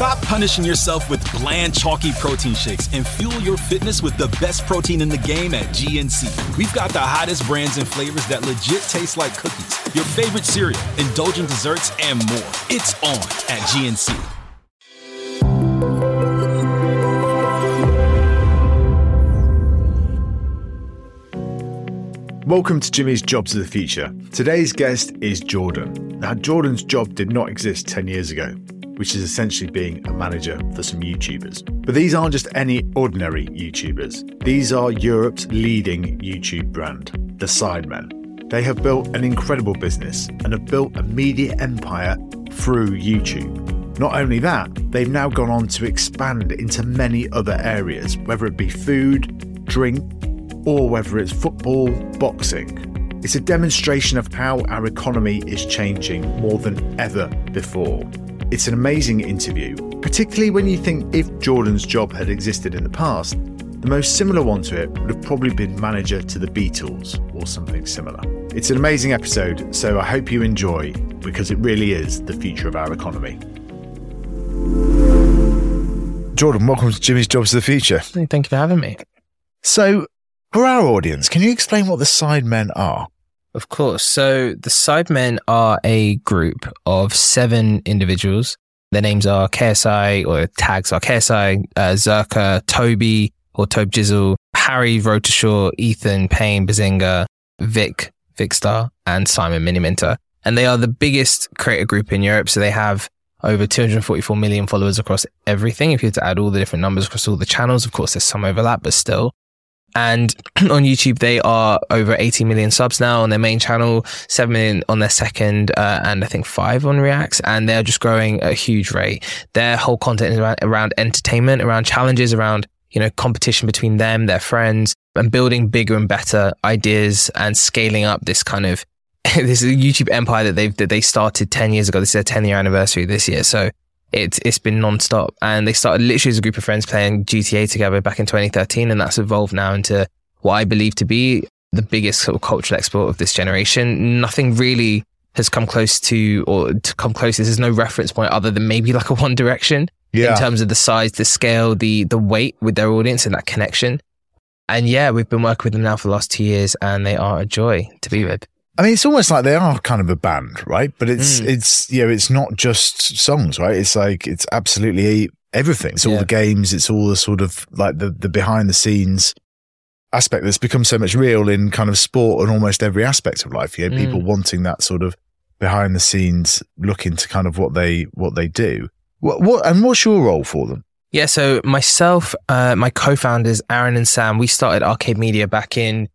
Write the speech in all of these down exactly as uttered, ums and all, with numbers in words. Stop punishing yourself with bland, chalky protein shakes and fuel your fitness with the best protein in the game at G N C. We've got the hottest brands and flavors that legit taste like cookies, your favorite cereal, indulgent desserts, and more. It's on at G N C. Welcome to Jimmy's Jobs of the Future. Today's guest is Jordan. Now, Jordan's job did not exist ten years ago, which is essentially being a manager for some YouTubers. But these aren't just any ordinary YouTubers. These are Europe's leading YouTube brand, the Sidemen. They have built an incredible business and have built a media empire through YouTube. Not only that, they've now gone on to expand into many other areas, whether it be food, drink, or whether it's football, boxing. It's a demonstration of how our economy is changing more than ever before. It's an amazing interview, particularly when you think if Jordan's job had existed in the past, the most similar one to it would have probably been manager to the Beatles or something similar. It's an amazing episode, so I hope you enjoy, because it really is the future of our economy. Jordan, welcome to Jimmy's Jobs of the Future. Thank you for having me. So, for our audience, can you explain what the Sidemen are? Of course. So the Sidemen are a group of seven individuals. Their names are K S I, or tags are K S I, uh, Zerka, Toby, or Toby Jizzle, Harry, Rotashaw, Ethan, Payne, Bazinga, Vic, Vicstar, and Simon Miniminter. And they are the biggest creator group in Europe. So they have over two hundred forty-four million followers across everything. If you had to add all the different numbers across all the channels, of course, there's some overlap, but still. And on YouTube, they are over eighty million subs now on their main channel, seven million on their second, uh, and I think five on Reacts. And they're just growing at a huge rate. Their whole content is around, around entertainment, around challenges, around, you know, competition between them, their friends, and building bigger and better ideas and scaling up this kind of, this YouTube empire that they've, that they started ten years ago. This is their ten year anniversary this year. So It's it's been non-stop, and they started literally as a group of friends playing G T A together back in twenty thirteen, and that's evolved now into what I believe to be the biggest sort of cultural export of this generation. Nothing really has come close to, or to come close. There's no reference point other than maybe like a One Direction yeah. in terms of the size, the scale, the the weight with their audience and that connection. And yeah, we've been working with them now for the last two years, and they are a joy to be with. I mean, it's almost like they are kind of a band, right? But it's, mm. it's, you know, it's not just songs, right? It's like, it's absolutely everything. It's all yeah. the games. It's all the sort of like the, the behind the scenes aspect that's become so much real in kind of sport and almost every aspect of life. You know, mm. people wanting that sort of behind the scenes look into kind of what they, what they do. What, what, and what's your role for them? Yeah. So myself, uh, my co-founders, Aaron and Sam, we started Arcade Media back in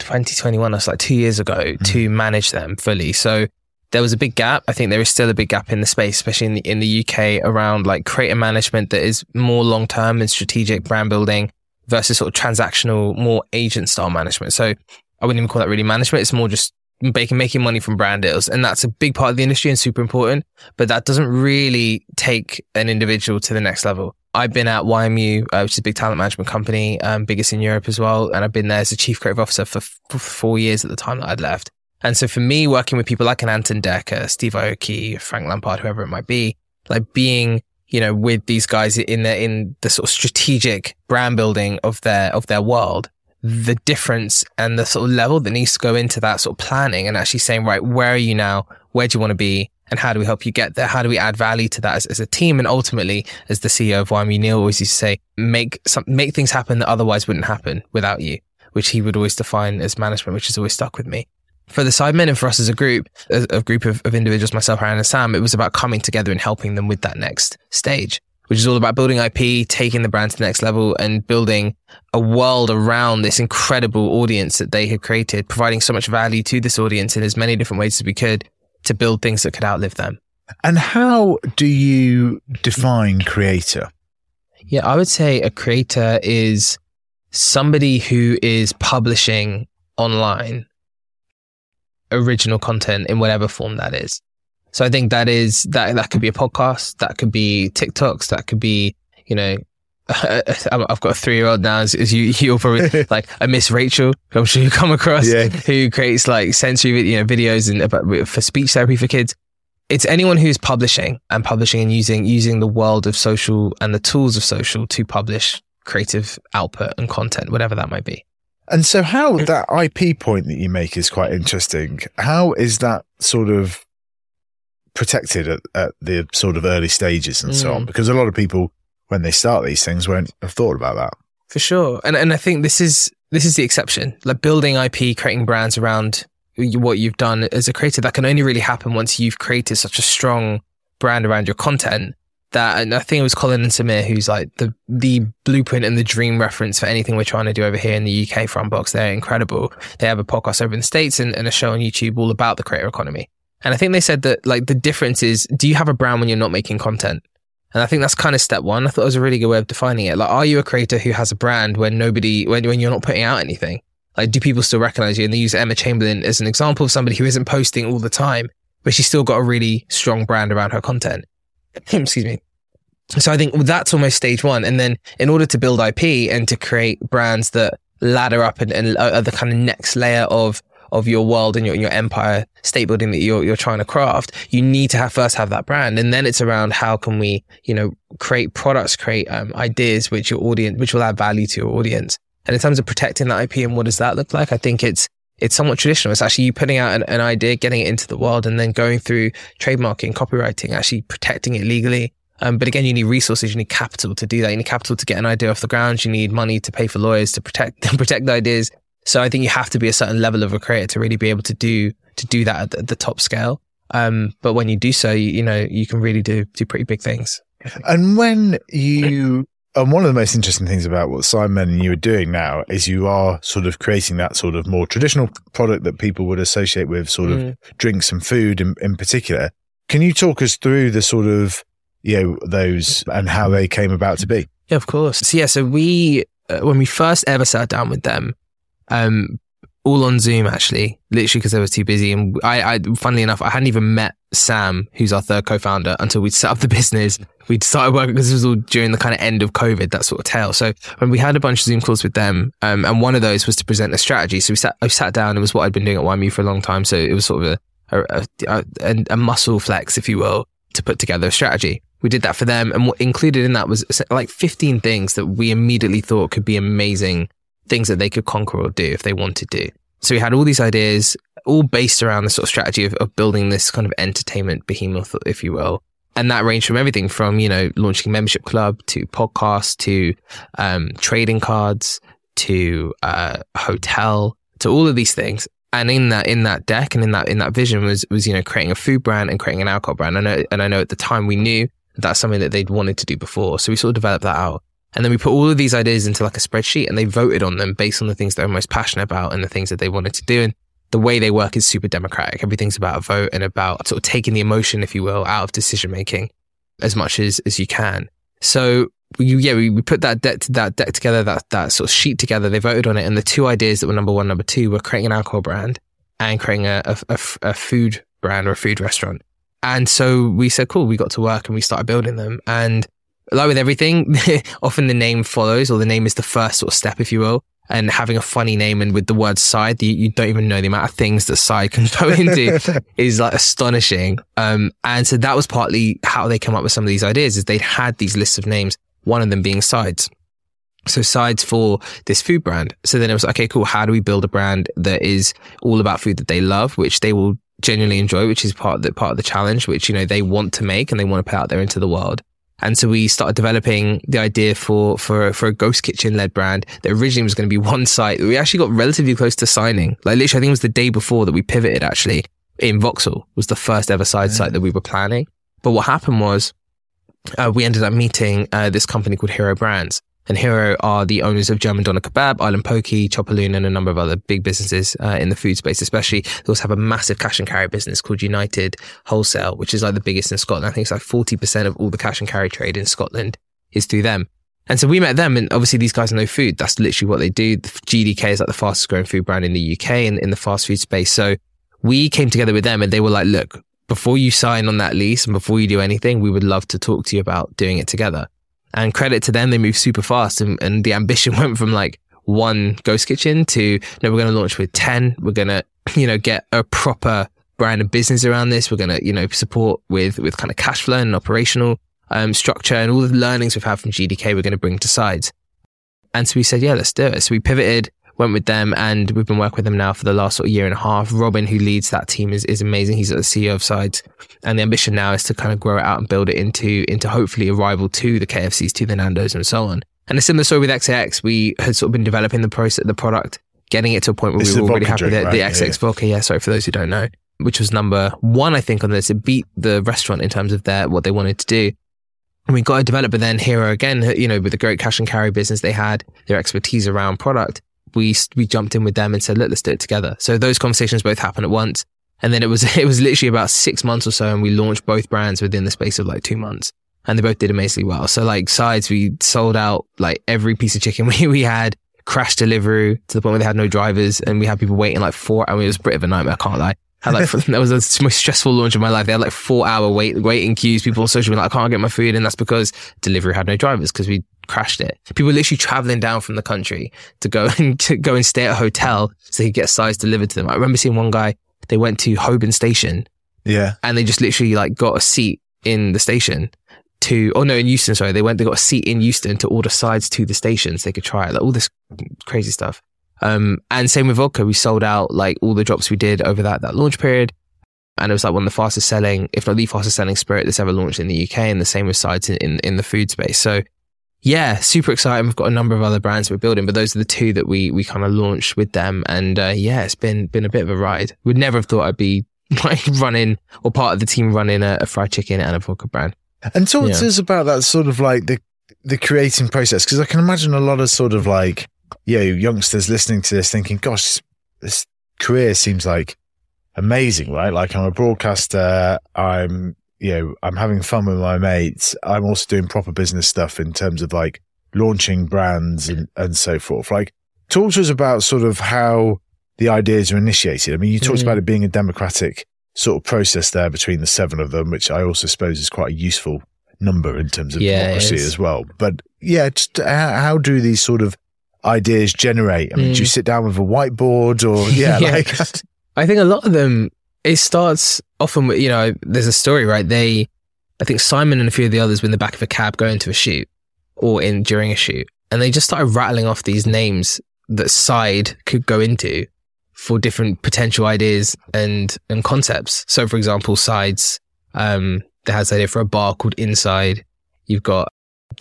twenty twenty-one, that's like two years ago, mm. to manage them fully. So there was a big gap. I think there is still a big gap in the space, especially in the, in the U K, around like creator management that is more long-term and strategic brand building versus sort of transactional, more agent style management. So I wouldn't even call that really management. It's more just making, making money from brand deals. And that's a big part of the industry and super important, but that doesn't really take an individual to the next level. I've been at Y M U, uh, which is a big talent management company, um, biggest in Europe as well. And I've been there as the chief creative officer for, f- for four years at the time that I'd left. And so for me, working with people like an Anton Decker, Steve Aoki, Frank Lampard, whoever it might be, like being, you know, with these guys in the, in the sort of strategic brand building of their, of their world, the difference and the sort of level that needs to go into that sort of planning and actually saying, right, where are you now? Where do you want to be? And how do we help you get there? How do we add value to that as, as a team? And ultimately, as the C E O of Y M U, Neil always used to say, make some, make things happen that otherwise wouldn't happen without you, which he would always define as management, which has always stuck with me. For the Sidemen and for us as a group, as a group of, of individuals, myself, Aaron and Sam, it was about coming together and helping them with that next stage, which is all about building I P, taking the brand to the next level and building a world around this incredible audience that they had created, providing so much value to this audience in as many different ways as we could, to build things that could outlive them. And how do you define creator? Yeah, I would say a creator is somebody who is publishing online original content in whatever form that is. So I think that is, that that could be a podcast, that could be TikToks, that could be, you know, I've got a three-year-old now, as, as you, you'll probably, like a Miss Rachel, who I'm sure you come across, yeah. who creates like sensory you know, videos and about, for speech therapy for kids. it's anyone who's publishing and publishing and using using the world of social and the tools of social to publish creative output and content, whatever that might be. And so how that I P point that you make is quite interesting. How is that sort of protected at, at the sort of early stages and mm. so on? Because a lot of people, when they start these things, won't have thought about that. For sure. And and I think this is this is the exception. Like building I P, creating brands around what you've done as a creator, that can only really happen once you've created such a strong brand around your content. That, and I think it was Colin and Samir who's like the the blueprint and the dream reference for anything we're trying to do over here in the U K, Frontbox. They're incredible. They have a podcast over in the States and, and a show on YouTube all about the creator economy. And I think they said that like the difference is, do you have a brand when you're not making content? And I think that's kind of step one. I thought it was a really good way of defining it. Like, are you a creator who has a brand when nobody, when, when you're not putting out anything? Like, do people still recognize you? And they use Emma Chamberlain as an example of somebody who isn't posting all the time, but she's still got a really strong brand around her content. Excuse me. So I think that's almost stage one. And then in order to build I P and to create brands that ladder up and, and are the kind of next layer of of your world and your, your empire state building that you're, you're trying to craft, you need to have first have that brand. And then it's around how can we, you know, create products, create um, ideas, which your audience, which will add value to your audience. And in terms of protecting that I P and what does that look like, I think it's, it's somewhat traditional. It's actually you putting out an, an idea, getting it into the world, and then going through trademarking, copywriting, actually protecting it legally. Um, but again, you need resources, you need capital to do that. You need capital to get an idea off the ground. You need money to pay for lawyers to protect, protect the ideas. So I think you have to be a certain level of a creator to really be able to do to do that at the, the top scale. Um, but when you do so, you, you know, you can really do do pretty big things. And when you, and one of the most interesting things about what Sidemen and you are doing now is you are sort of creating that sort of more traditional product that people would associate with sort of mm. drinks and food in, in particular. Can you talk us through the sort of, you know, those and how they came about to be? Yeah, of course. So yeah, so we, uh, when we first ever sat down with them, Um, all on Zoom actually, literally because I was too busy. And I, I, funnily enough, I hadn't even met Sam, who's our third co-founder, until we'd set up the business. We'd started working because it was all during the kind of end of COVID, that sort of tale. So when we had a bunch of Zoom calls with them, um, and one of those was to present a strategy. So we sat, I sat down. It was what I'd been doing at Y M U for a long time. So it was sort of a, a, a, a, a muscle flex, if you will, to put together a strategy. We did that for them. And what included in that was like fifteen things that we immediately thought could be amazing things that they could conquer or do if they wanted to. So we had all these ideas, all based around the sort of strategy of, of building this kind of entertainment behemoth, if you will. And that ranged from everything from, you know, launching a membership club to podcasts to um, trading cards to uh, hotel to all of these things. And in that, in that deck and in that, in that vision was, was, you know, creating a food brand and creating an alcohol brand. I know, and I know at the time we knew that's something that they'd wanted to do before. So we sort of developed that out. And then we put all of these ideas into like a spreadsheet and they voted on them based on the things they're most passionate about and the things that they wanted to do. And the way they work is super democratic. Everything's about a vote and about sort of taking the emotion, if you will, out of decision making as much as, as you can. So we, yeah, we, we put that deck, that deck together, that, that sort of sheet together. They voted on it. And the two ideas that were number one, number two were creating an alcohol brand and creating a, a, a, a food brand or a food restaurant. And so we said, cool, we got to work and we started building them. And like with everything, often the name follows, or the name is the first sort of step, if you will. And having a funny name and with the word side, you, you don't even know the amount of things that side can go into is like astonishing. Um, and so that was partly how they come up with some of these ideas is they'd had these lists of names, one of them being Sides. So Sides for this food brand. So then it was, okay, cool. How do we build a brand that is all about food that they love, which they will genuinely enjoy, which is part of the, part of the challenge, which, you know, they want to make and they want to put out there into the world. And so we started developing the idea for, for, for a ghost kitchen led brand that originally was going to be one site. We actually got relatively close to signing. Like literally, I think it was the day before that we pivoted actually in Vauxhall was the first ever side yeah. site that we were planning. But what happened was uh, we ended up meeting uh, this company called Hero Brands. And Hero are the owners of German Doner Kebab, Island Pokey, Chopaloon, and a number of other big businesses uh, in the food space, especially. They also have a massive cash and carry business called United Wholesale, which is like the biggest in Scotland. I think it's like forty percent of all the cash and carry trade in Scotland is through them. And so we met them, and obviously these guys know food. That's literally what they do. The G D K is like the fastest growing food brand in the U K and in the fast food space. So we came together with them and they were like, look, before you sign on that lease and before you do anything, we would love to talk to you about doing it together. And credit to them, they moved super fast and, and the ambition went from like one ghost kitchen to, no, we're going to launch with ten. We're going to, you know, get a proper brand and business around this. We're going to, you know, support with, with kind of cash flow and operational um, structure, and all the learnings we've had from G D K, we're going to bring to Sides. And so we said, yeah, let's do it. So we pivoted, went with them, and we've been working with them now for the last sort of year and a half. Robin, who leads that team, is, is amazing. He's the C E O of Sides, and the ambition now is to kind of grow it out and build it into, into hopefully a rival to the K F Cs, to the Nando's and so on. And a similar story with X A X. We had sort of been developing the process, the product, getting it to a point where this we were really happy with it. Right? The X A X yeah, vodka, yeah, sorry, for those who don't know, which was number one, I think, on this. It beat the restaurant in terms of their, what they wanted to do. And we got a developer then, Hero again, you know, with the great cash and carry business they had, their expertise around product. We we jumped in with them and said, look, let's do it together. So those conversations both happened at once. And then it was it was literally about six months or so, and we launched both brands within the space of like two months. And they both did amazingly well. So like Sides, we sold out like every piece of chicken we, we had, crashed delivery to the point where they had no drivers, and we had people waiting like four, I mean, it was a bit of a nightmare, I can't lie. Had, like, that was the most stressful launch of my life. They had like four hour wait, waiting queues. People on social media like, I can't get my food. And that's because delivery had no drivers because we crashed it. People were literally traveling down from the country to go and to go and stay at a hotel so he could get Sides delivered to them. I remember seeing one guy, they went to Holborn station. Yeah. And they just literally like got a seat in the station to, oh no, in Euston, sorry. They went, they got a seat in Euston to order Sides to the station so they could try it. Like all this crazy stuff. Um, and same with vodka, we sold out like all the drops we did over that, that launch period. And it was like one of the fastest selling, if not the fastest selling spirit that's ever launched in the U K. And the same with Sides in, in, in the food space. So yeah, super exciting. We've got a number of other brands we're building, but those are the two that we, we kind of launched with them. And, uh, yeah, it's been, been a bit of a ride. Would never have thought I'd be like running or part of the team running a, a fried chicken and a vodka brand. And talk yeah. to us about that sort of like the, the creating process. Cause I can imagine a lot of sort of like, yeah, youngsters listening to this thinking, gosh, this career seems like amazing, right? Like I'm a broadcaster, I'm, you know, I'm having fun with my mates. I'm also doing proper business stuff in terms of like launching brands and, and so forth. Like talk to us about sort of how the ideas are initiated. I mean, you talked mm-hmm. about it being a democratic sort of process there between the seven of them, which I also suppose is quite a useful number in terms of yeah, democracy as well. But yeah, just how, how do these sort of ideas generate? I mean, mm. do you sit down with a whiteboard or yeah, yeah. like I think a lot of them, it starts often with, you know, there's a story, right? They, I think Simon and a few of the others were in the back of a cab going to a shoot or in during a shoot, and they just started rattling off these names that Side could go into for different potential ideas and and concepts. So for example, Sides, um they had this idea for a bar called Inside. You've got,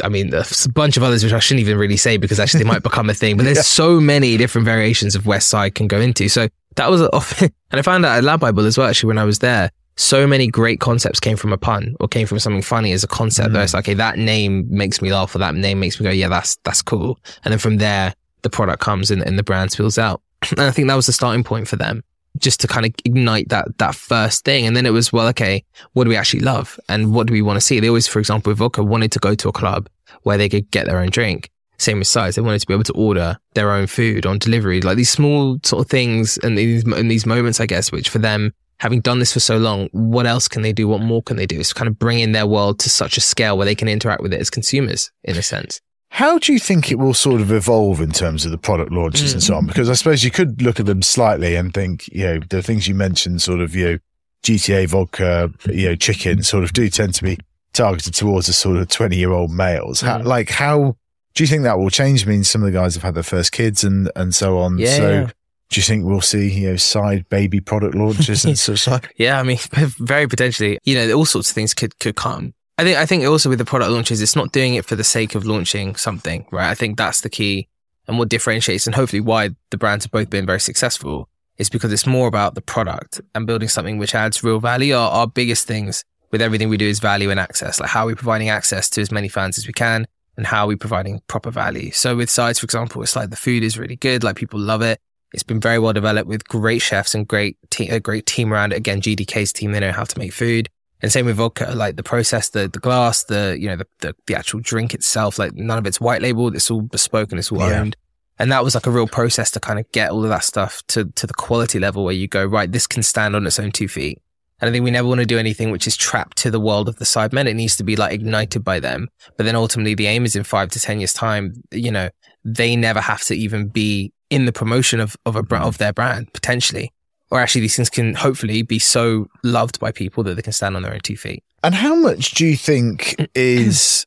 I mean, there's a bunch of others which I shouldn't even really say because actually they might become a thing, but there's yeah. so many different variations of where Side can go into. So that was often, and I found out at Lad Bible as well, actually, when I was there, so many great concepts came from a pun or came from something funny as a concept. Mm. Though it's like, okay, that name makes me laugh, or that name makes me go, yeah, that's, that's cool. And then from there, the product comes and, and the brand spills out. And I think that was the starting point for them, just to kind of ignite that that first thing. And then it was, well, okay, what do we actually love? And what do we want to see? They always, for example, with vodka, wanted to go to a club where they could get their own drink. Same with Sides. They wanted to be able to order their own food on delivery. Like these small sort of things and these, and these moments, I guess, which for them, having done this for so long, what else can they do? What more can they do? It's kind of bringing their world to such a scale where they can interact with it as consumers, in a sense. How do you think it will sort of evolve in terms of the product launches mm. and so on? Because I suppose you could look at them slightly and think, you know, the things you mentioned, sort of, you know, G T A, vodka, you know, chicken sort of do tend to be targeted towards the sort of twenty-year-old males. Mm. How, like, how do you think that will change? I mean, some of the guys have had their first kids and, and so on. Yeah, so yeah. do you think we'll see, you know, Side baby product launches and such like? Yeah, I mean, very potentially. You know, all sorts of things could, could come. I think I think also with the product launches, it's not doing it for the sake of launching something, right? I think that's the key, and what differentiates and hopefully why the brands have both been very successful is because it's more about the product and building something which adds real value. Our, our biggest things with everything we do is value and access, like how are we providing access to as many fans as we can and how are we providing proper value. So with Sides, for example, it's like the food is really good, like people love it. It's been very well developed with great chefs and great te- a great team around it. Again, G D K's team, they know how to make food. And same with vodka, like the process, the, the glass, the, you know, the, the, the actual drink itself, like none of it's white labeled. It's all bespoke and it's all yeah. owned. And that was like a real process to kind of get all of that stuff to, to the quality level where you go, right, this can stand on its own two feet. And I think we never want to do anything which is trapped to the world of the Sidemen. It needs to be like ignited by them. But then ultimately the aim is in five to ten years time, you know, they never have to even be in the promotion of, of a, of their brand potentially. or actually these things can hopefully be so loved by people that they can stand on their own two feet. And how much do you think is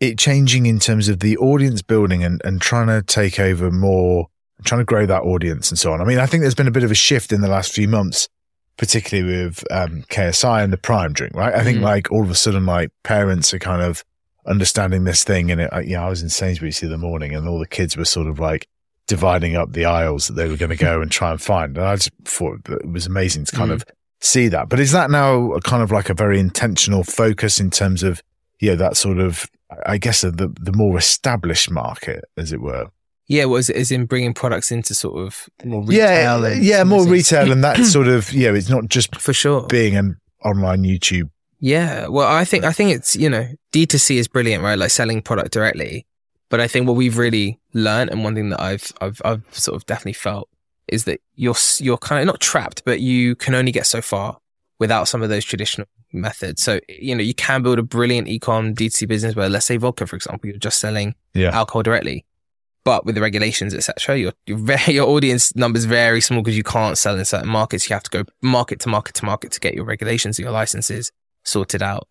it changing in terms of the audience building and, and trying to take over more, trying to grow that audience and so on? I mean, I think there's been a bit of a shift in the last few months, particularly with um, K S I and the Prime drink, right? I think mm-hmm. like all of a sudden, like parents are kind of understanding this thing. And it, like, yeah, I was in Sainsbury's the other morning and all the kids were sort of like dividing up the aisles that they were going to go and try and find. And I just thought it was amazing to kind mm-hmm. of see that. But is that now a kind of like a very intentional focus in terms of, you know, that sort of, I guess, the the more established market, as it were? Yeah, well, as, as in bringing products into sort of more retail. Yeah, and, yeah, more retail and that sort of, you know, it's not just for sure being an online YouTube. Yeah, well, I think I think it's, you know, D two C is brilliant, right? Like selling product directly. But I think what we've really learned, and one thing that I've I've I've sort of definitely felt, is that you're you're kind of not trapped, but you can only get so far without some of those traditional methods. So, you know, you can build a brilliant e-com D two C business where, let's say vodka, for example, you're just selling yeah. alcohol directly. But with the regulations, et cetera, your, your, very, your audience numbers very small because you can't sell in certain markets. You have to go market to market to market to get your regulations and your licenses sorted out.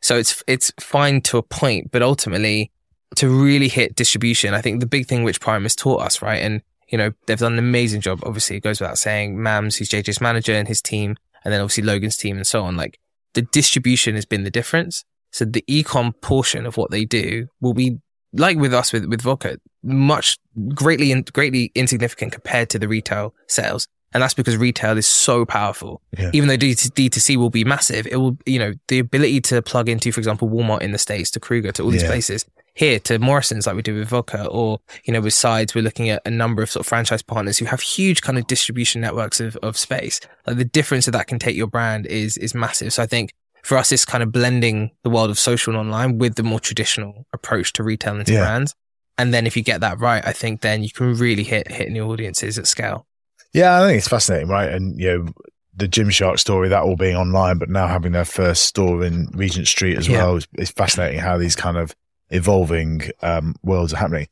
So it's, it's fine to a point, but ultimately to really hit distribution, I think the big thing which Prime has taught us, right? And, you know, they've done an amazing job. Obviously, it goes without saying, Mams, who's J J's manager and his team, and then obviously Logan's team and so on. Like the distribution has been the difference. So the e-com portion of what they do will be, like with us with, with vodka, much greatly in, greatly insignificant compared to the retail sales. And that's because retail is so powerful. Yeah. Even though D two C will be massive, it will, you know, the ability to plug into, for example, Walmart in the States, to Kroger, to all these yeah. places, here to Morrison's like we do with vodka, or, you know, with Sides, we're looking at a number of sort of franchise partners who have huge kind of distribution networks of, of space. Like the difference that that can take your brand is, is massive. So I think for us, it's kind of blending the world of social and online with the more traditional approach to retail and to yeah. brands. And then if you get that right, I think then you can really hit hit new audiences at scale. Yeah, I think it's fascinating, right? And, you know, the Gymshark story, that all being online, but now having their first store in Regent Street as yeah. well, is, is fascinating how these kind of evolving um, worlds are happening.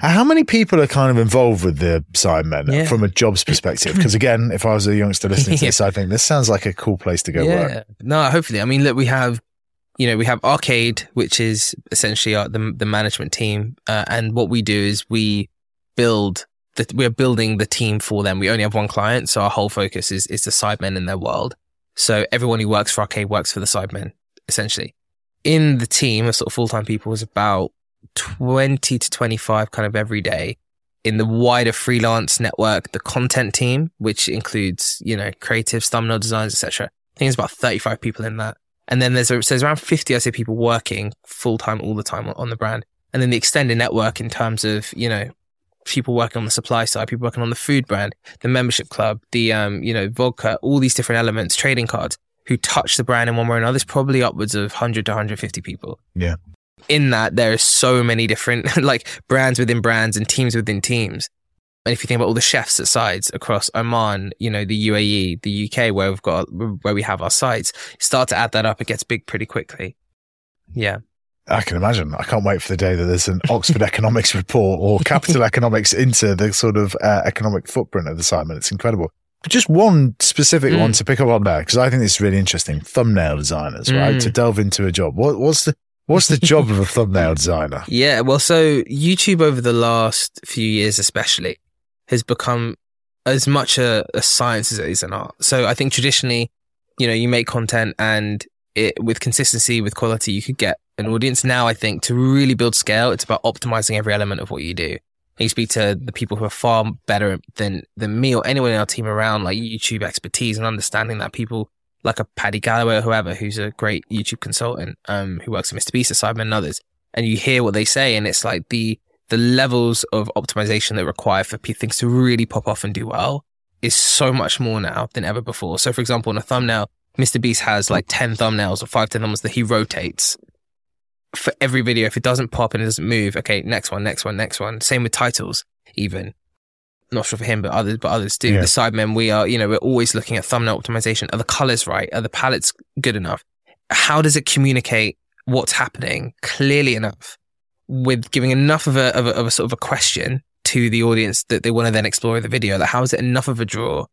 How many people are kind of involved with the Sidemen yeah. from a jobs perspective? Because again, if I was a youngster listening to this, I think this sounds like a cool place to go yeah. work. No, hopefully. I mean, look, we have, you know, we have Arcade, which is essentially our, the, the management team. Uh, and what we do is we build the, we're building the team for them. We only have one client. So our whole focus is, is the Sidemen in their world. So everyone who works for Arcade works for the Sidemen, essentially. In the team of sort of full-time people is about twenty to twenty-five kind of every day. In the wider freelance network, the content team, which includes, you know, creatives, thumbnail designs, et cetera. I think there's about thirty-five people in that. And then there's, a, so there's around fifty, I say, people working full-time all the time on, on the brand. And then the extended network in terms of, you know, people working on the supply side, people working on the food brand, the membership club, the, um, you know, vodka, all these different elements, trading cards, who touch the brand in one way or another. There's probably upwards of one hundred to one hundred fifty people. Yeah. In that, there are so many different like brands within brands and teams within teams. And if you think about all the chefs at Sides across Oman, you know, the U A E, the U K, where we've got, where we have our sites, start to add that up, it gets big pretty quickly. Yeah. I can imagine. I can't wait for the day that there's an Oxford economics report or Capital Economics into the sort of uh, economic footprint of the Sidemen. It's incredible. Just one specific mm. one to pick up on there, because I think it's really interesting. Thumbnail designers, mm. right? To delve into a job. What, what's the what's the job of a thumbnail designer? Yeah, well, so YouTube over the last few years especially has become as much a, a science as it is an art. So I think traditionally, you know, you make content and it, with consistency, with quality, you could get an audience. Now I think to really build scale, it's about optimizing every element of what you do. You speak to the people who are far better than, than me or anyone in our team around like YouTube expertise and understanding that people like a Paddy Galloway or whoever, who's a great YouTube consultant, um, who works at Mr Beast, Sidemen and others. And you hear what they say and it's like the, the levels of optimization that require for p- things to really pop off and do well is so much more now than ever before. So for example, on a thumbnail, Mr Beast has like ten thumbnails or five, ten thumbnails that he rotates for every video. If it doesn't pop and it doesn't move, okay, next one, next one, next one. Same with titles, even. Not sure for him, but others, but others do. Yeah. The Sidemen, we are, you know, we're always looking at thumbnail optimization. Are the colors right? Are the palettes good enough? How does it communicate what's happening clearly enough with giving enough of a, of a, of a sort of a question to the audience that they want to then explore the video? Like, how is it enough of a draw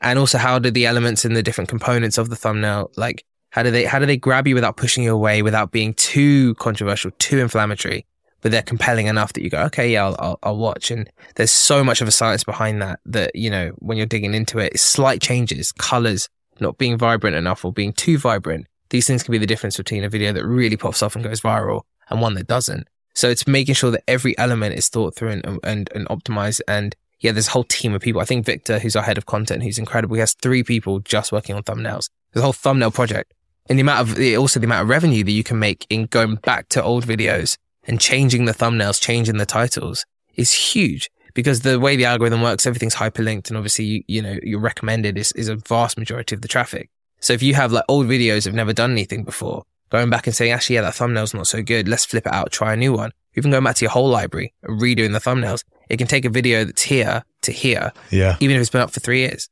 And also, how do the elements and the different components of the thumbnail, like, how do they how do they grab you without pushing you away, without being too controversial, too inflammatory, but they're compelling enough that you go, okay, yeah, I'll, I'll, I'll watch. And there's so much of a science behind that, that, you know, when you're digging into it, slight changes, colors not being vibrant enough or being too vibrant. These things can be the difference between a video that really pops off and goes viral and one that doesn't. So it's making sure that every element is thought through and, and, and optimized. And yeah, there's a whole team of people. I think Victor, who's our head of content, who's incredible. He has three people just working on thumbnails. There's a whole thumbnail project. And the amount of, also the amount of revenue that you can make in going back to old videos and changing the thumbnails, changing the titles is huge, because the way the algorithm works, everything's hyperlinked. And obviously, you, you know, you're recommended is, is a vast majority of the traffic. So if you have like old videos that have never done anything before, going back and saying, actually, yeah, that thumbnail's not so good, let's flip it out, try a new one. Even going back to your whole library and redoing the thumbnails, it can take a video that's here to here, yeah. even if it's been up for three years.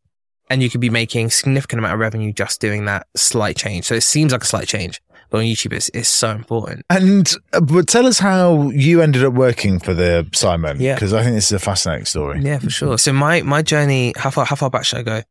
And you could be making significant amount of revenue just doing that slight change. So it seems like a slight change, but on YouTube, it's, it's so important. And uh, but tell us how you ended up working for the Sidemen, because yeah. I think this is a fascinating story. Yeah, for sure. So my my journey, how far how far back should I go?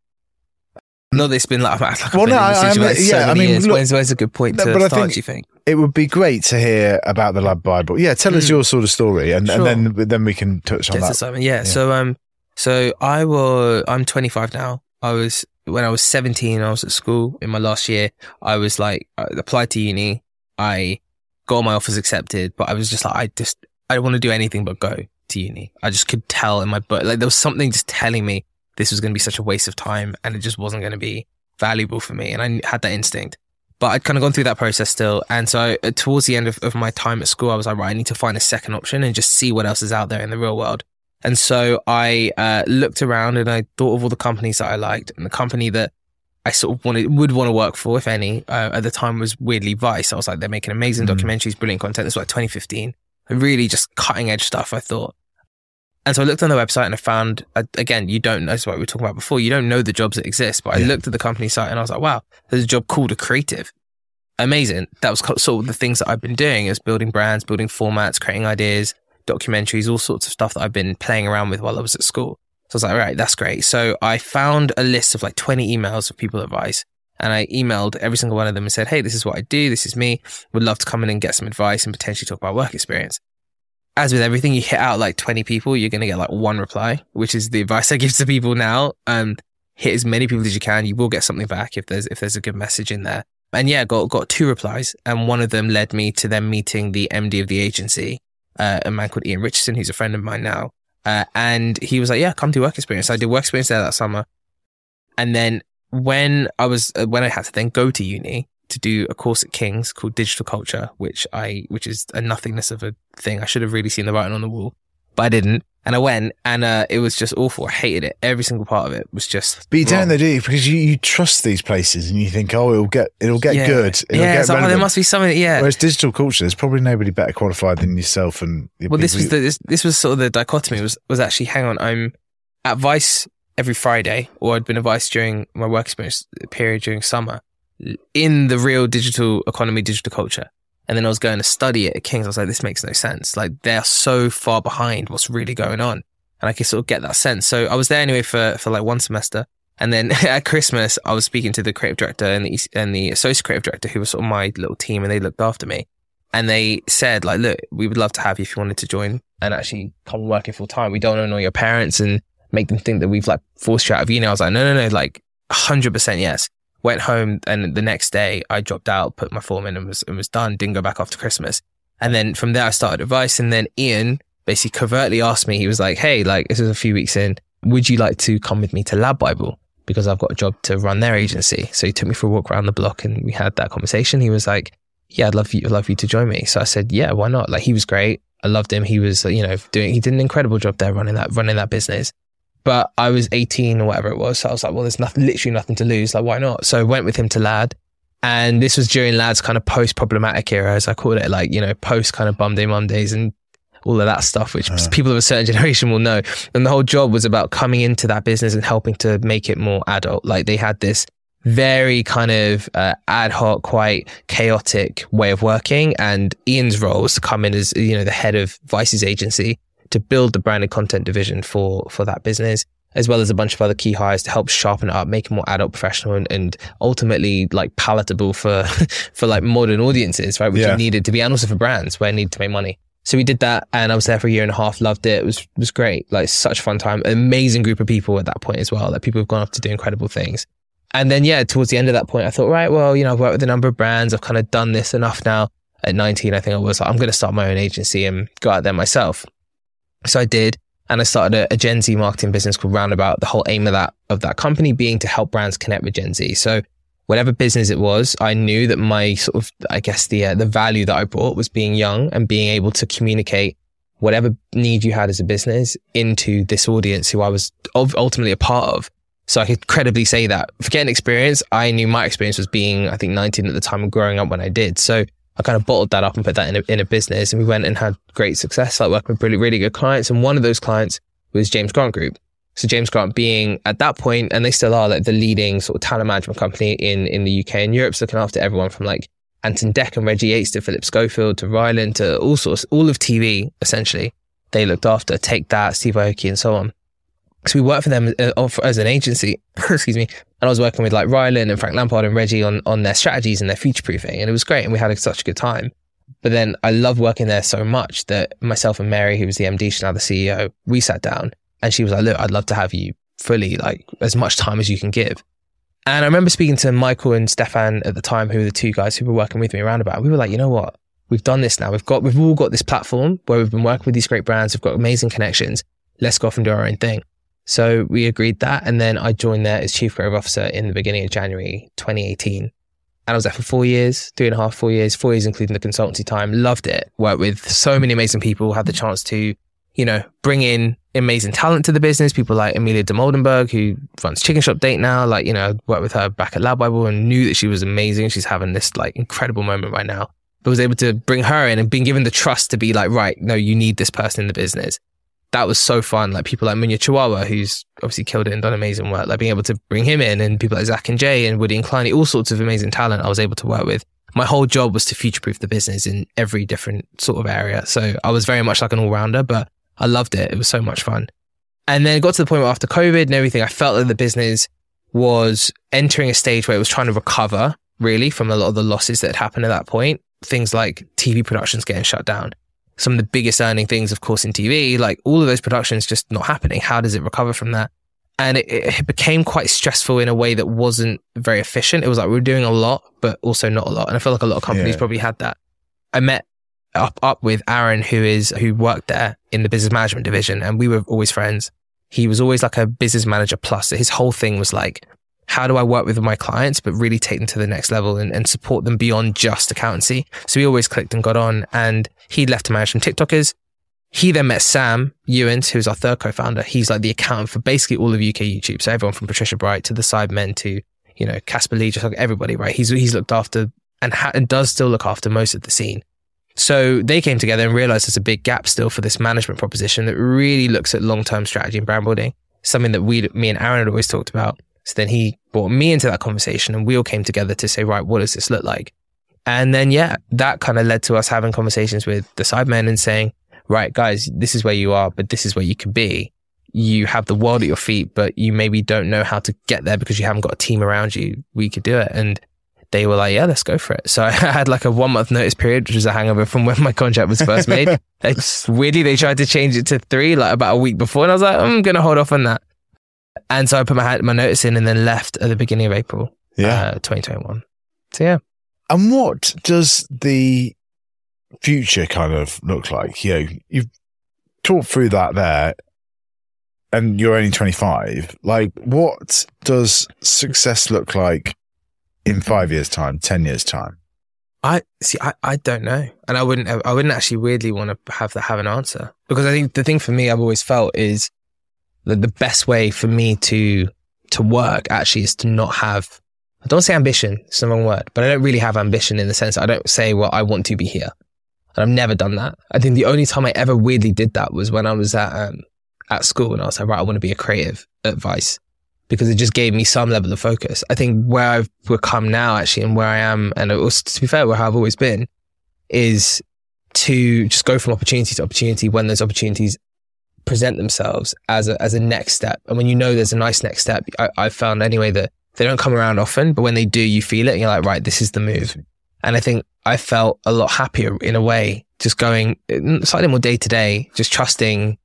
Not that it's been like, like well, no, I, I'm, like, yeah, so I mean, look, where's, where's a good point no, to start, think, do you think? It would be great to hear about the Lad Bible. Yeah, tell mm. us your sort of story, and, sure. and then then we can touch on That's that. Simon, yeah. yeah, so um, so I was, I'm twenty-five now. I was, when I was seventeen, I was at school in my last year. I was like, I applied to uni. I got my offers accepted, but I was just like, I just, I don't want to do anything but go to uni. I just could tell in my book, like there was something just telling me this was going to be such a waste of time and it just wasn't going to be valuable for me. And I had that instinct, but I'd kind of gone through that process still. And so uh, towards the end of, of my time at school, I was like, right, I need to find a second option and just see what else is out there in the real world. And so I uh, looked around and I thought of all the companies that I liked, and the company that I sort of wanted, would want to work for, if any, uh, at the time was weirdly Vice. I was like, they're making amazing mm-hmm. documentaries, brilliant content. This was like twenty fifteen, really just cutting edge stuff, I thought. And so I looked on the website and I found, again, you don't know, that's what we were talking about before, you don't know the jobs that exist, but I yeah. looked at the company site and I was like, wow, there's a job called a creative. Amazing. That was sort of the things that I've been doing, is building brands, building formats, creating ideas, documentaries, all sorts of stuff that I've been playing around with while I was at school. So I was like, all right, that's great. So I found a list of like twenty emails of people at Vice, and I emailed every single one of them and said, hey, this is what I do. This is me. Would love to come in and get some advice and potentially talk about work experience. As with everything, you hit out like twenty people, you're going to get like one reply, which is the advice I give to people now. Um, hit as many people as you can. You will get something back if there's if there's a good message in there. And yeah, got got two replies. And one of them led me to them meeting the M D of the agency, uh, a man called Ian Richardson, who's a friend of mine now. Uh, and he was like, yeah, come do work experience. So I did work experience there that summer. And then when I was, uh, when I had to then go to uni, to do a course at King's called Digital Culture, which I, which is a nothingness of a thing. I should have really seen the writing on the wall, but I didn't. And I went, and uh, it was just awful. I hated it. Every single part of it was just. But you wrong. Don't know, do you? Because you, you trust these places, and you think, oh, it'll get, it'll get yeah. good. It'll yeah, get it's like, oh, there must be something. Yeah. Whereas digital culture, there's probably nobody better qualified than yourself. And well, people. this was the, this, this was sort of the dichotomy. Was was actually, hang on, I'm at Vice every Friday, or I'd been at Vice during my work experience period during summer, in the real digital economy, digital culture. And then I was going to study it at King's. I was like, this makes no sense. Like, they're so far behind what's really going on. And I could sort of get that sense. So I was there anyway for, for like one semester. And then at Christmas, I was speaking to the creative director and the, and the associate creative director, who was sort of my little team, and they looked after me. And they said, like, look, we would love to have you if you wanted to join and actually come work here full time. We don't annoy your parents and make them think that we've like forced you out of uni. I was like, no, no, no, like one hundred percent yes. Went home, and the next day I dropped out, put my form in, and was and was done. Didn't go back after Christmas. And then from there I started at Vice, and then Ian basically covertly asked me, he was like, hey, like, this is a few weeks in, would you like to come with me to Lad Bible? Because I've got a job to run their agency. So he took me for a walk around the block and we had that conversation. He was like, yeah, I'd love you, I'd love you to join me. So I said, yeah, why not? Like, he was great. I loved him. He was, you know, doing, he did an incredible job there running that, running that business. But I was eighteen or whatever it was. So I was like, well, there's nothing, literally nothing to lose. Like, why not? So I went with him to Lad. And this was during Lad's kind of post-problematic era, as I call it, like, you know, post kind of Bum Day Mondays and all of that stuff, which uh. people of a certain generation will know. And the whole job was about coming into that business and helping to make it more adult. Like, they had this very kind of uh, ad hoc, quite chaotic way of working. And Ian's role was to come in as, you know, the head of Vice's agency, to build the branded content division for for that business, as well as a bunch of other key hires to help sharpen it up, make it more adult, professional, and, and ultimately like palatable for for like modern audiences, right? Which yeah. you needed to be, and also for brands where I needed to make money. So we did that, and I was there for a year and a half, loved it. It was was great, like such a fun time. An amazing group of people at that point as well, like people who've gone off to do incredible things. And then, yeah, towards the end of that point, I thought, right, well, you know, I've worked with a number of brands. I've kind of done this enough now. At nineteen, I think I was like, I'm going to start my own agency and go out there myself. So I did. And I started a, a Gen Z marketing business called Roundabout. The whole aim of that, of that company being to help brands connect with Gen Z. So whatever business it was, I knew that my sort of, I guess the, uh, the value that I brought was being young and being able to communicate whatever need you had as a business into this audience who I was ultimately a part of. So I could credibly say that. Forget an experience. I knew my experience was being, I think, nineteen at the time and growing up when I did. So I kind of bottled that up and put that in a, in a business, and we went and had great success, like working with really, really good clients. And one of those clients was James Grant Group. So James Grant being at that point, and they still are, like the leading sort of talent management company in, in the U K and Europe's looking after everyone from like Anton Decker and Reggie Yates to Philip Schofield to Ryland to all sorts, all of T V essentially. They looked after Take That, Steve Aoki and so on. So we worked for them as an agency, excuse me, and I was working with like Ryland and Frank Lampard and Reggie on, on their strategies and their future proofing. And it was great. And we had such a good time. But then I loved working there so much that myself and Mary, who was the M D, she's now the C E O, we sat down and she was like, look, I'd love to have you fully, like as much time as you can give. And I remember speaking to Michael and Stefan at the time, who were the two guys who were working with me around about. We were like, you know what? We've done this now. We've got, we've all got this platform where we've been working with these great brands. We've got amazing connections. Let's go off and do our own thing. So we agreed that, and then I joined there as Chief Creative Officer in the beginning of January twenty eighteen. And I was there for four years, three and a half, four years, four years including the consultancy time. Loved it. Worked with so many amazing people, had the chance to, you know, bring in amazing talent to the business. People like Amelia de Moldenberg, who runs Chicken Shop Date now, like, you know, worked with her back at Lad Bible and knew that she was amazing. She's having this like incredible moment right now. But was able to bring her in and being given the trust to be like, right, no, you need this person in the business. That was so fun. Like people like Munya Chihuahua, who's obviously killed it and done amazing work, like being able to bring him in, and people like Zach and Jay and Woody and Kleine, all sorts of amazing talent I was able to work with. My whole job was to future-proof the business in every different sort of area. So I was very much like an all-rounder, but I loved it. It was so much fun. And then it got to the point where after COVID and everything, I felt that the business was entering a stage where it was trying to recover really from a lot of the losses that had happened at that point. Things like T V productions getting shut down. Some of the biggest earning things, of course, in T V, like all of those productions just not happening. How does it recover from that? And it, it became quite stressful in a way that wasn't very efficient. It was like we were doing a lot, but also not a lot. And I feel like a lot of companies yeah. probably had that. I met up, up with Aaron, who is who worked there in the business management division, and we were always friends. He was always like a business manager plus. His whole thing was like, how do I work with my clients, but really take them to the next level and, and support them beyond just accountancy? So we always clicked and got on, and he left to manage some TikTokers. He then met Sam Ewens, who's our third co-founder. He's like the accountant for basically all of U K YouTube. So everyone from Patricia Bright to the Sidemen to, you know, Casper Lee, just like everybody, right? He's, he's looked after and, ha- and does still look after most of the scene. So they came together and realized there's a big gap still for this management proposition that really looks at long-term strategy and brand building, something that we, me and Aaron had always talked about. So then he brought me into that conversation, and we all came together to say, right, what does this look like? And then, yeah, that kind of led to us having conversations with the Sidemen and saying, right, guys, this is where you are, but this is where you could be. You have the world at your feet, but you maybe don't know how to get there because you haven't got a team around you. We could do it. And they were like, yeah, let's go for it. So I had like a one month notice period, which was a hangover from when my contract was first made. Weirdly, they tried to change it to three, like about a week before. And I was like, I'm going to hold off on that. And so I put my my notice in and then left at the beginning of April, yeah, uh, twenty twenty-one. So yeah. And what does the future kind of look like? You know, you've talked through that there, and you're only twenty-five. Like, what does success look like in five years' time, ten years' time? I see. I, I don't know, and I wouldn't. I wouldn't actually weirdly want to have to have an answer, because I think the thing for me I've always felt is. The best way for me to to work actually is to not have, I don't say ambition, it's the wrong word, but I don't really have ambition in the sense I don't say, well, I want to be here. And I've never done that. I think the only time I ever weirdly did that was when I was at um, at school, and I was like, right, I want to be a creative at Vice, because it just gave me some level of focus. I think where I've become now actually, and where I am, and it was, to be fair, where I've always been, is to just go from opportunity to opportunity when those opportunities present themselves as a, as a next step. And when you know there's a nice next step, I, I've found anyway that they don't come around often, but when they do, you feel it and you're like, right, this is the move. And I think I felt a lot happier in a way, just going slightly more day to day, just trusting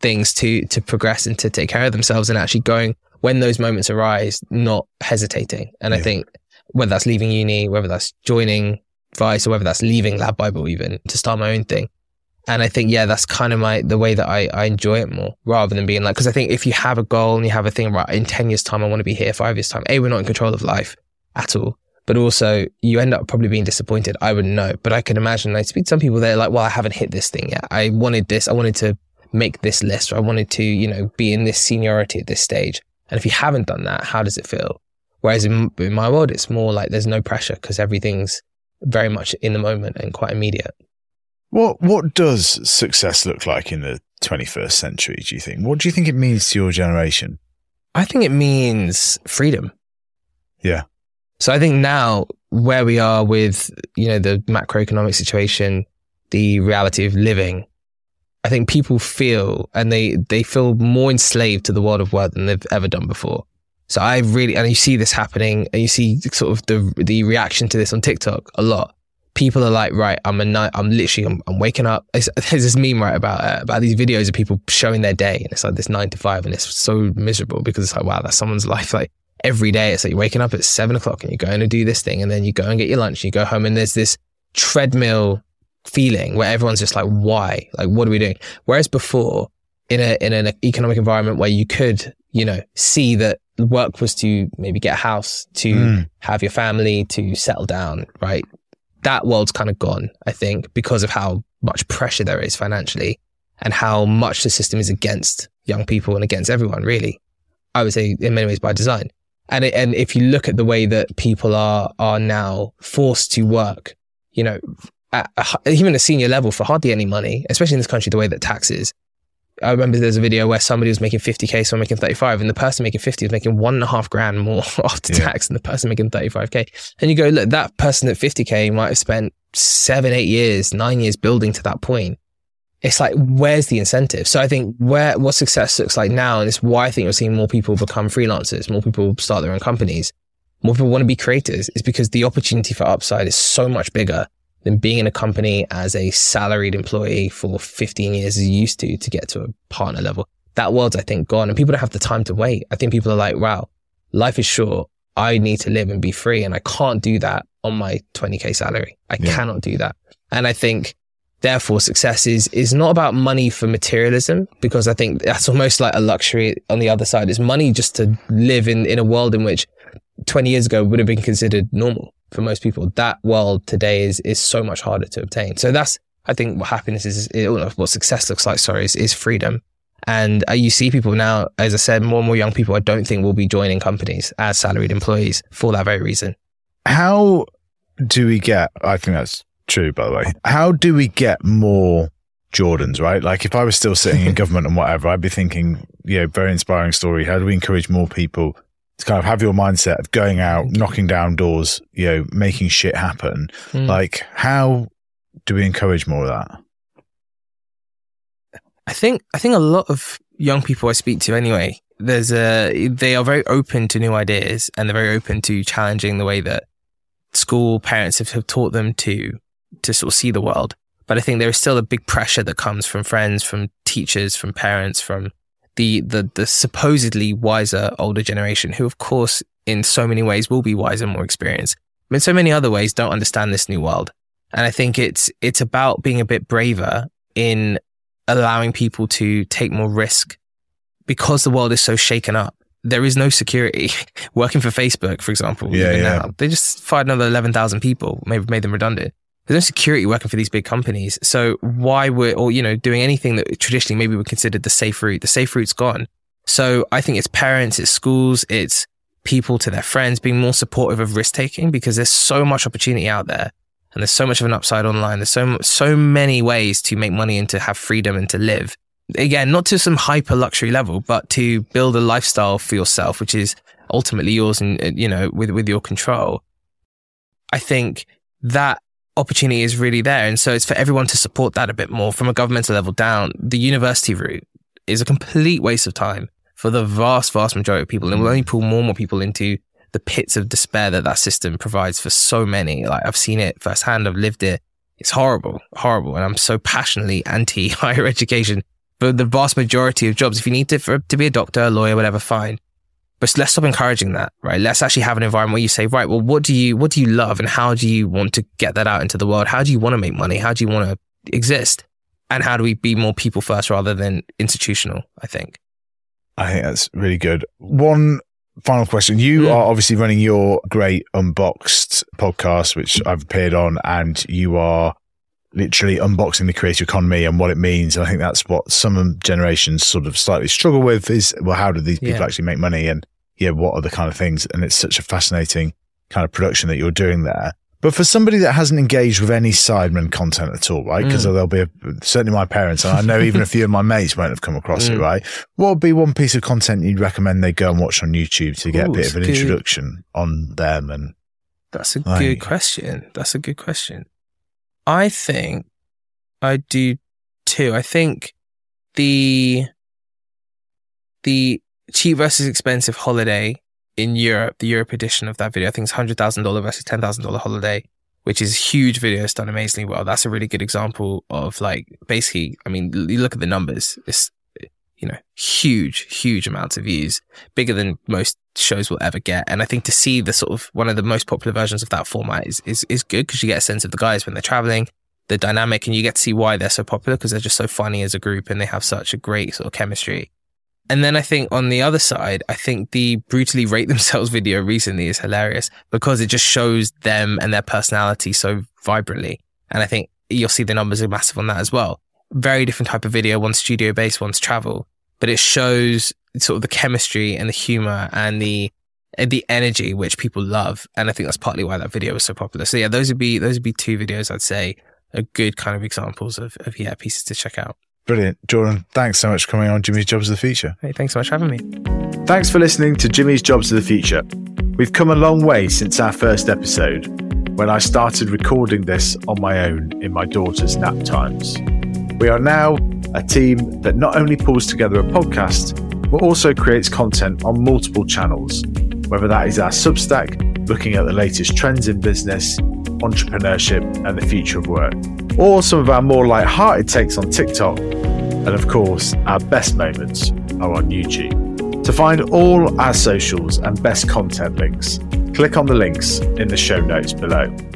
things to to progress and to take care of themselves, and actually going when those moments arise, not hesitating. And yeah. I think whether that's leaving uni, whether that's joining Vice, or whether that's leaving Lad Bible even to start my own thing. And I think, yeah, that's kind of my, the way that I, I enjoy it more, rather than being like, because I think if you have a goal and you have a thing, right, in ten years time, I want to be here, five years time, A, we're not in control of life at all. But also you end up probably being disappointed. I wouldn't know, but I can imagine I speak to some people, they're like, well, I haven't hit this thing yet. I wanted this. I wanted to make this list, or I wanted to, you know, be in this seniority at this stage. And if you haven't done that, how does it feel? Whereas in, in my world, it's more like there's no pressure because everything's very much in the moment and quite immediate. What what does success look like in the twenty-first century, do you think? What do you think it means to your generation? I think it means freedom. Yeah. So I think now where we are with, you know, the macroeconomic situation, the reality of living, I think people feel, and they, they feel more enslaved to the world of work than they've ever done before. So I really, and you see this happening, and you see sort of the the reaction to this on TikTok a lot. People are like, right, I'm a night, I'm literally, I'm, I'm waking up. It's, there's this meme, right, about uh, about these videos of people showing their day, and it's like this nine to five, and it's so miserable because it's like, wow, that's someone's life. Like every day, it's like you're waking up at seven o'clock and you're going to do this thing, and then you go and get your lunch, and you go home, and there's this treadmill feeling where everyone's just like, why? Like, what are we doing? Whereas before, in a in an economic environment where you could, you know, see that work was to maybe get a house, to mm. have your family, to settle down, right? That world's kind of gone, I think, because of how much pressure there is financially and how much the system is against young people and against everyone, really. I would say in many ways by design. And it, and if you look at the way that people are are now forced to work, you know, at a, even a senior level for hardly any money, especially in this country, the way that taxes. I remember there's a video where somebody was making fifty K, someone making thirty-five, and the person making fifty was making one and a half grand more after yeah. tax than the person making thirty-five K. And you go, look, that person at fifty K might have spent seven, eight years, nine years building to that point. It's like, where's the incentive? So I think where what success looks like now, and it's why I think you're seeing more people become freelancers, more people start their own companies, more people want to be creators, is because the opportunity for upside is so much bigger than being in a company as a salaried employee for fifteen years as you used to, to get to a partner level. That world's, I think, gone, and people don't have the time to wait. I think people are like, wow, life is short. I need to live and be free, and I can't do that on my twenty K salary. I yeah. cannot do that. And I think, therefore, success is, is not about money for materialism, because I think that's almost like a luxury on the other side. It's money just to live in, in a world in which twenty years ago would have been considered normal. For most people, that world today is is so much harder to obtain. So that's, I think, what happiness is, is what success looks like, sorry, is, is freedom. And uh, you see people now, as I said, more and more young people, I don't think will be joining companies as salaried employees for that very reason. How do we get, I think that's true, by the way, how do we get more Jordans, right? Like if I was still sitting in government and whatever, I'd be thinking, you know, very inspiring story. How do we encourage more people to kind of have your mindset of going out, knocking down doors, you know, making shit happen. Mm. Like, how do we encourage more of that? I think, I think a lot of young people I speak to anyway, there's a, they are very open to new ideas, and they're very open to challenging the way that school parents have, have taught them to, to sort of see the world. But I think there is still a big pressure that comes from friends, from teachers, from parents, from The, the the supposedly wiser older generation, who of course in so many ways will be wiser and more experienced, but in so many other ways don't understand this new world. And I think it's it's about being a bit braver in allowing people to take more risk, because the world is so shaken up. There is no security. Working for Facebook, for example, yeah, even yeah. now, they just fired another eleven thousand people, maybe made them redundant. There's no security working for these big companies. So why we're, or, you know, doing anything that traditionally maybe we considered the safe route, the safe route's gone. So I think it's parents, it's schools, it's people to their friends being more supportive of risk taking, because there's so much opportunity out there, and there's so much of an upside online. There's so, so many ways to make money and to have freedom and to live. Again, not to some hyper luxury level, but to build a lifestyle for yourself, which is ultimately yours and, you know, with, with your control. I think that opportunity is really there, and so it's for everyone to support that a bit more from a governmental level down. The university route, is a complete waste of time for the vast, vast majority of people. And it will only pull more and more people into the pits of despair that that system provides for so many. Like, I've seen it firsthand. I've lived it. It's horrible, horrible. And I'm so passionately anti higher education for the vast majority of jobs. If you need to, for, to be a doctor, a lawyer, whatever, fine. But let's stop encouraging that, right? Let's actually have an environment where you say, right, well, what do you, what do you love and how do you want to get that out into the world? How do you want to make money? How do you want to exist? And how do we be more people first rather than institutional, I think. I think that's really good. One final question. You yeah. are obviously running your great Unboxed podcast, which I've appeared on, and you are literally unboxing the creative economy and what it means. And I think that's what some generations sort of slightly struggle with is, well, how do these people yeah. actually make money? And yeah, what are the kind of things? And it's such a fascinating kind of production that you're doing there. But for somebody that hasn't engaged with any Sidemen content at all, right? Because mm. there'll be a, certainly my parents, and I know even a few of my mates won't have come across mm. it, right? What would be one piece of content you'd recommend they go and watch on YouTube to Ooh, get a bit of an good. introduction on them? And that's a like, good question. That's a good question. I think I do too. I think the the cheap versus expensive holiday in Europe, the Europe edition of that video, I think it's one hundred thousand dollars versus ten thousand dollars holiday, which is a huge video. It's done amazingly well. That's a really good example of like, basically, I mean, you look at the numbers, it's, you know, huge, huge amounts of views, bigger than most shows will ever get. And I think to see the sort of one of the most popular versions of that format is is, is good because you get a sense of the guys when they're traveling, the dynamic, and you get to see why they're so popular because they're just so funny as a group and they have such a great sort of chemistry. And then I think on the other side, I think the brutally rate themselves video recently is hilarious because it just shows them and their personality so vibrantly. And I think you'll see the numbers are massive on that as well. Very different type of video, one's studio based, one's travel, but it shows sort of the chemistry and the humor and the and the energy which people love. And I think that's partly why that video was so popular. So yeah, those would be those would be two videos I'd say are good kind of examples of, of yeah pieces to check out. Brilliant. Jordan, thanks so much for coming on Jimmy's Jobs of the Future. Hey, thanks so much for having me. Thanks for listening to Jimmy's Jobs of the Future. We've come a long way since our first episode, when I started recording this on my own in my daughter's nap times. We are now a team that not only pulls together a podcast, but also creates content on multiple channels, whether that is our Substack, looking at the latest trends in business, entrepreneurship, and the future of work, or some of our more light-hearted takes on TikTok. And of course, our best moments are on YouTube. To find all our socials and best content links, click on the links in the show notes below.